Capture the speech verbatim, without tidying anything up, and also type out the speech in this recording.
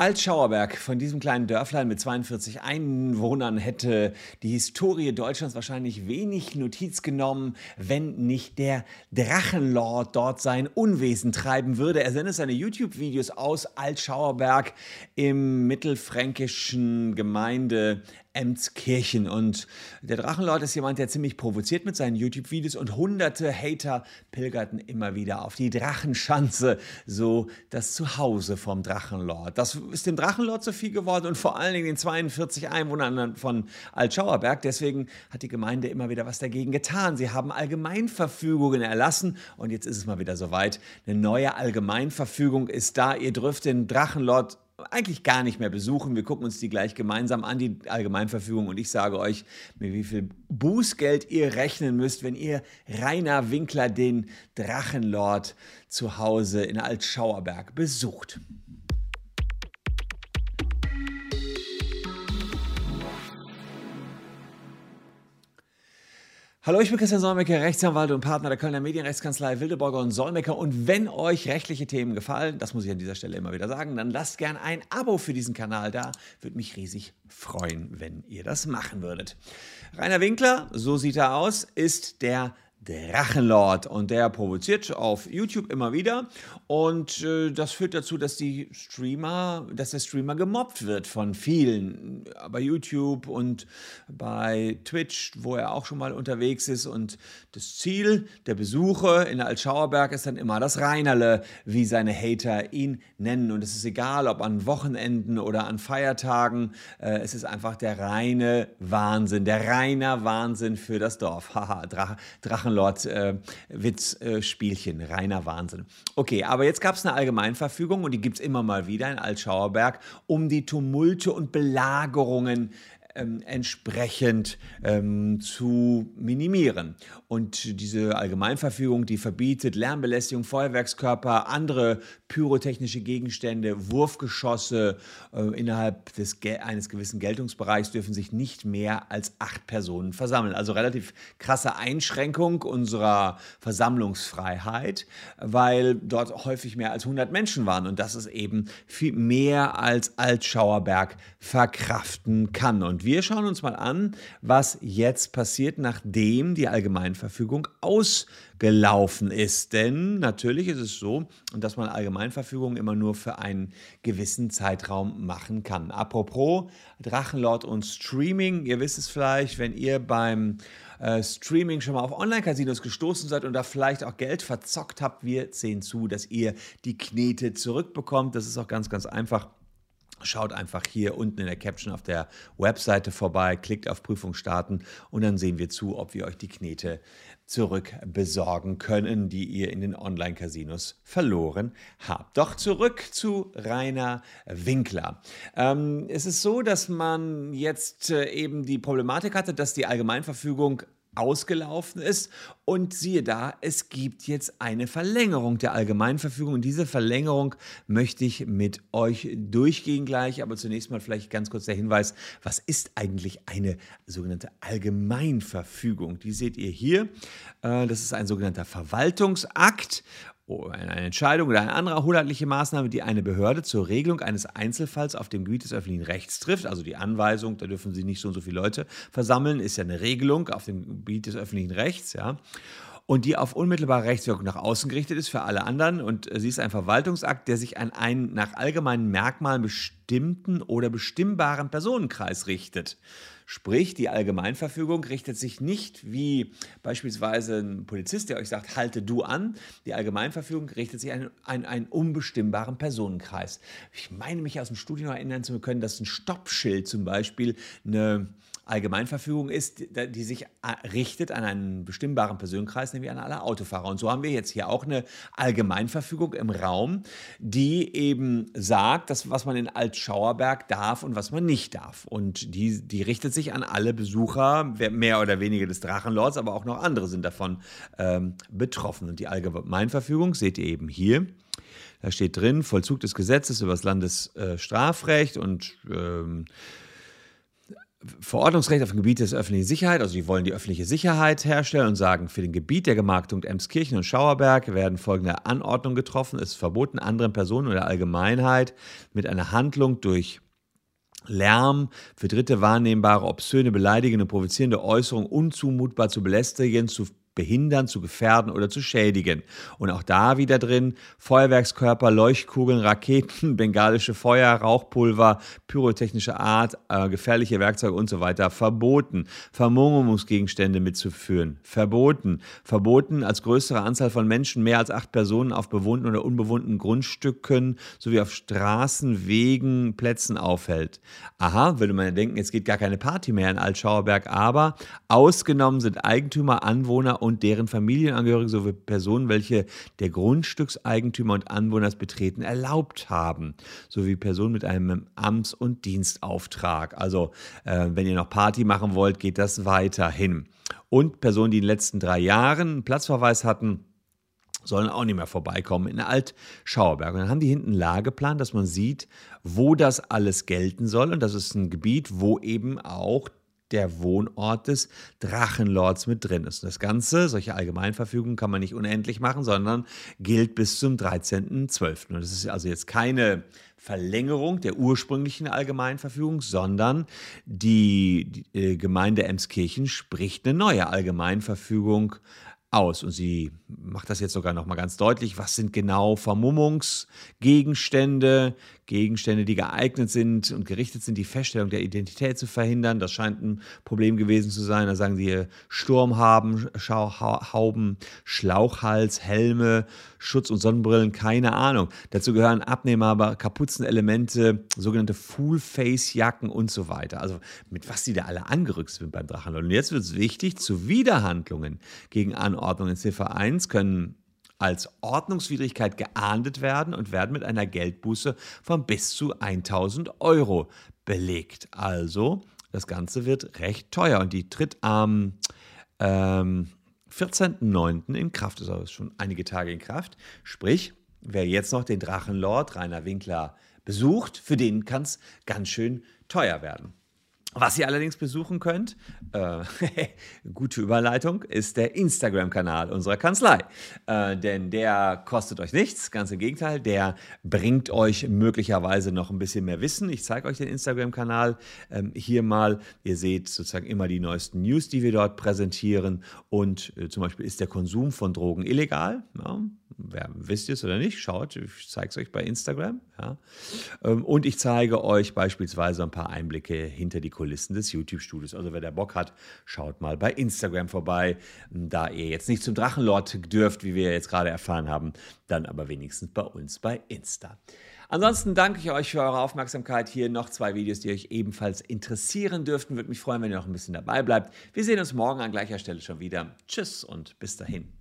Altschauerberg, von diesem kleinen Dörflein mit zweiundvierzig Einwohnern, hätte die Historie Deutschlands wahrscheinlich wenig Notiz genommen, wenn nicht der Drachenlord dort sein Unwesen treiben würde. Er sendet seine YouTube-Videos aus Altschauerberg im mittelfränkischen Gemeinde Emskirchen. Und der Drachenlord ist jemand, der ziemlich provoziert mit seinen YouTube-Videos, und hunderte Hater pilgerten immer wieder auf die Drachenschanze, so das Zuhause vom Drachenlord. Das ist dem Drachenlord zu viel geworden und vor allen Dingen den zweiundvierzig Einwohnern von Altschauerberg. Deswegen hat die Gemeinde immer wieder was dagegen getan. Sie haben Allgemeinverfügungen erlassen und jetzt ist es mal wieder soweit. Eine neue Allgemeinverfügung ist da. Ihr dürft den Drachenlord eigentlich gar nicht mehr besuchen. Wir gucken uns die gleich gemeinsam an, die Allgemeinverfügung, und ich sage euch, mit wie viel Bußgeld ihr rechnen müsst, wenn ihr Rainer Winkler, den Drachenlord, zu Hause in Altschauerberg besucht. Hallo, ich bin Christian Solmecke, Rechtsanwalt und Partner der Kölner Medienrechtskanzlei Wildeborger und Solmecke. Und wenn euch rechtliche Themen gefallen, das muss ich an dieser Stelle immer wieder sagen, dann lasst gern ein Abo für diesen Kanal da. Würde mich riesig freuen, wenn ihr das machen würdet. Rainer Winkler, so sieht er aus, ist der Drachenlord, und der provoziert auf YouTube immer wieder, und äh, das führt dazu, dass die Streamer, dass der Streamer gemobbt wird von vielen bei YouTube und bei Twitch, wo er auch schon mal unterwegs ist, und das Ziel der Besuche in Altschauerberg ist dann immer das Rainerle, wie seine Hater ihn nennen, und es ist egal, ob an Wochenenden oder an Feiertagen, äh, es ist einfach der reine Wahnsinn, der reiner Wahnsinn für das Dorf. Haha, Drachenlord. Lord, äh, Witz, äh, Spielchen, reiner Wahnsinn. Okay, aber jetzt gab es eine Allgemeinverfügung, und die gibt es immer mal wieder in Altschauerberg, um die Tumulte und Belagerungen ähm, entsprechend ähm, zu minimieren. Und diese Allgemeinverfügung, die verbietet Lärmbelästigung, Feuerwerkskörper, andere pyrotechnische Gegenstände, Wurfgeschosse äh, innerhalb des, eines gewissen Geltungsbereichs dürfen sich nicht mehr als acht Personen versammeln. Also relativ krasse Einschränkung unserer Versammlungsfreiheit, weil dort häufig mehr als hundert Menschen waren, und das ist eben viel mehr als Altschauerberg verkraften kann. Und wir schauen uns mal an, was jetzt passiert, nachdem die Allgemeinverfügung ausgelaufen ist. Denn natürlich ist es so, dass man Allgemeinverfügung immer nur für einen gewissen Zeitraum machen kann. Apropos Drachenlord und Streaming, ihr wisst es vielleicht, wenn ihr beim äh, Streaming schon mal auf Online-Casinos gestoßen seid und da vielleicht auch Geld verzockt habt, wir sehen zu, dass ihr die Knete zurückbekommt. Das ist auch ganz, ganz einfach. Schaut einfach hier unten in der Caption auf der Webseite vorbei, klickt auf Prüfung starten, und dann sehen wir zu, ob wir euch die Knete zurück besorgen können, die ihr in den Online-Casinos verloren habt. Doch zurück zu Rainer Winkler. Ähm, es ist so, dass man jetzt äh, eben die Problematik hatte, dass die Allgemeinverfügung ausgelaufen ist, und siehe da, es gibt jetzt eine Verlängerung der Allgemeinverfügung, und diese Verlängerung möchte ich mit euch durchgehen gleich, aber zunächst mal vielleicht ganz kurz der Hinweis, was ist eigentlich eine sogenannte Allgemeinverfügung? Die seht ihr hier, das ist ein sogenannter Verwaltungsakt, eine Entscheidung oder eine andere hoheitliche Maßnahme, die eine Behörde zur Regelung eines Einzelfalls auf dem Gebiet des öffentlichen Rechts trifft. Also die Anweisung, da dürfen Sie nicht so und so viele Leute versammeln, ist ja eine Regelung auf dem Gebiet des öffentlichen Rechts, ja. Und die auf unmittelbare Rechtswirkung nach außen gerichtet ist für alle anderen. Und sie ist ein Verwaltungsakt, der sich an einen nach allgemeinen Merkmalen bestimmten oder bestimmbaren Personenkreis richtet. Sprich, die Allgemeinverfügung richtet sich nicht wie beispielsweise ein Polizist, der euch sagt, halte du an. Die Allgemeinverfügung richtet sich an, an einen unbestimmbaren Personenkreis. Ich meine mich aus dem Studium noch erinnern zu können, dass ein Stoppschild zum Beispiel eine Allgemeinverfügung ist, die sich richtet an einen bestimmbaren Personenkreis, nämlich an alle Autofahrer. Und so haben wir jetzt hier auch eine Allgemeinverfügung im Raum, die eben sagt, dass, was man in Altschauerberg darf und was man nicht darf. Und die, die richtet sich an alle Besucher, mehr oder weniger des Drachenlords, aber auch noch andere sind davon ähm, betroffen. Und die Allgemeinverfügung seht ihr eben hier. Da steht drin, Vollzug des Gesetzes über das Landesstrafrecht äh, und ähm, Verordnungsrecht auf dem Gebiet der öffentlichen Sicherheit, also die wollen die öffentliche Sicherheit herstellen und sagen, für den Gebiet der Gemarkung Emskirchen und Schauerberg werden folgende Anordnungen getroffen. Es ist verboten, anderen Personen oder Allgemeinheit mit einer Handlung durch Lärm, für Dritte wahrnehmbare, obszöne, beleidigende, provozierende Äußerungen unzumutbar zu belästigen, zu behindern, zu gefährden oder zu schädigen. Und auch da wieder drin, Feuerwerkskörper, Leuchtkugeln, Raketen, bengalische Feuer, Rauchpulver, pyrotechnische Art, äh, gefährliche Werkzeuge und so weiter, verboten. Vermummungsgegenstände mitzuführen, verboten. Verboten, als größere Anzahl von Menschen, mehr als acht Personen auf bewohnten oder unbewohnten Grundstücken sowie auf Straßen, Wegen, Plätzen aufhält. Aha, würde man ja denken, jetzt geht gar keine Party mehr in Altschauerberg, aber ausgenommen sind Eigentümer, Anwohner und und deren Familienangehörige sowie Personen, welche der Grundstückseigentümer und Anwohner das Betreten erlaubt haben, sowie Personen mit einem Amts- und Dienstauftrag. Also äh, wenn ihr noch Party machen wollt, geht das weiterhin. Und Personen, die in den letzten drei Jahren einen Platzverweis hatten, sollen auch nicht mehr vorbeikommen in Altschauerberg. Und dann haben die hinten einen Lageplan, dass man sieht, wo das alles gelten soll. Und das ist ein Gebiet, wo eben auch der Wohnort des Drachenlords mit drin ist. Und das Ganze, solche Allgemeinverfügungen kann man nicht unendlich machen, sondern gilt bis zum dreizehnten zwölften Und das ist also jetzt keine Verlängerung der ursprünglichen Allgemeinverfügung, sondern die, die Gemeinde Emskirchen spricht eine neue Allgemeinverfügung aus. Und sie macht das jetzt sogar nochmal ganz deutlich. Was sind genau Vermummungsgegenstände? Gegenstände, die geeignet sind und gerichtet sind, die Feststellung der Identität zu verhindern. Das scheint ein Problem gewesen zu sein. Da sagen sie Sturmhauben, Hauben, Schlauchhals, Helme, Schutz- und Sonnenbrillen, keine Ahnung. Dazu gehören abnehmbare Kapuzenelemente, sogenannte Full-Face-Jacken und so weiter. Also mit was die da alle angerückt sind beim Drachenlord. Und jetzt wird es wichtig, zu Widerhandlungen gegen Anordnungen in Ziffer eins können als Ordnungswidrigkeit geahndet werden und werden mit einer Geldbuße von bis zu tausend Euro belegt. Also das Ganze wird recht teuer und die tritt am ähm, vierzehnten neunten in Kraft, das ist also schon einige Tage in Kraft. Sprich, wer jetzt noch den Drachenlord Rainer Winkler besucht, für den kann es ganz schön teuer werden. Was ihr allerdings besuchen könnt, äh, gute Überleitung, ist der Instagram-Kanal unserer Kanzlei. Äh, denn der kostet euch nichts, ganz im Gegenteil, der bringt euch möglicherweise noch ein bisschen mehr Wissen. Ich zeige euch den Instagram-Kanal ähm, hier mal. Ihr seht sozusagen immer die neuesten News, die wir dort präsentieren. Und äh, zum Beispiel ist der Konsum von Drogen illegal. Ja, wer wisst ihr es oder nicht, schaut, ich zeige es euch bei Instagram. Ja. Ähm, und ich zeige euch beispielsweise ein paar Einblicke hinter die Kulissen des YouTube-Studios. Also wer da Bock hat, schaut mal bei Instagram vorbei. Da ihr jetzt nicht zum Drachenlord dürft, wie wir jetzt gerade erfahren haben, dann aber wenigstens bei uns bei Insta. Ansonsten danke ich euch für eure Aufmerksamkeit. Hier noch zwei Videos, die euch ebenfalls interessieren dürften. Würde mich freuen, wenn ihr noch ein bisschen dabei bleibt. Wir sehen uns morgen an gleicher Stelle schon wieder. Tschüss und bis dahin.